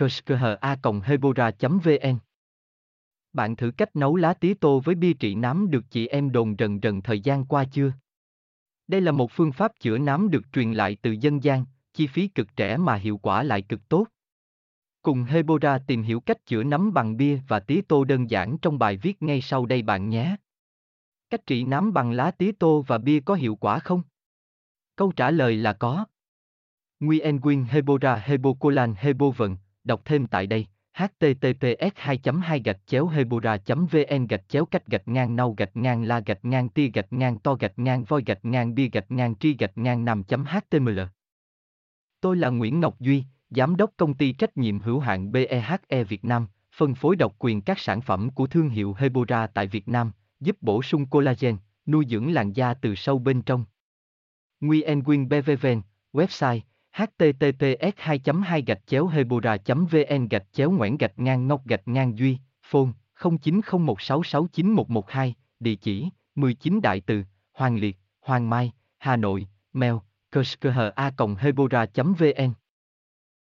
kushkha@hebora.vn. Bạn thử cách nấu lá tía tô với bia trị nám được chị em đồn rần rần thời gian qua chưa? Đây là một phương pháp chữa nám được truyền lại từ dân gian, chi phí cực rẻ mà hiệu quả lại cực tốt. Cùng Hebora tìm hiểu cách chữa nám bằng bia và tía tô đơn giản trong bài viết ngay sau đây bạn nhé. Cách trị nám bằng lá tía tô và bia có hiệu quả không? Câu trả lời là có. Nguyen Hebora Hebocolan Hebovn, đọc thêm tại đây. https://hebora.vn/cách-nau-la-tia-to-voi-bia-nam.html. Tôi là Nguyễn Ngọc Duy, Giám đốc Công ty Trách nhiệm hữu hạn BEHE Việt Nam, phân phối độc quyền các sản phẩm của thương hiệu Hebora tại Việt Nam, giúp bổ sung collagen, nuôi dưỡng làn da từ sâu bên trong. Nguyen BVVN, website https://hebora.vn/Nguyễn-Ngọc-Duy, phone 0901669112, địa chỉ 19 Đại Từ, Hoàng Liệt, Hoàng Mai, Hà Nội, mail kushkha@hebora.vn.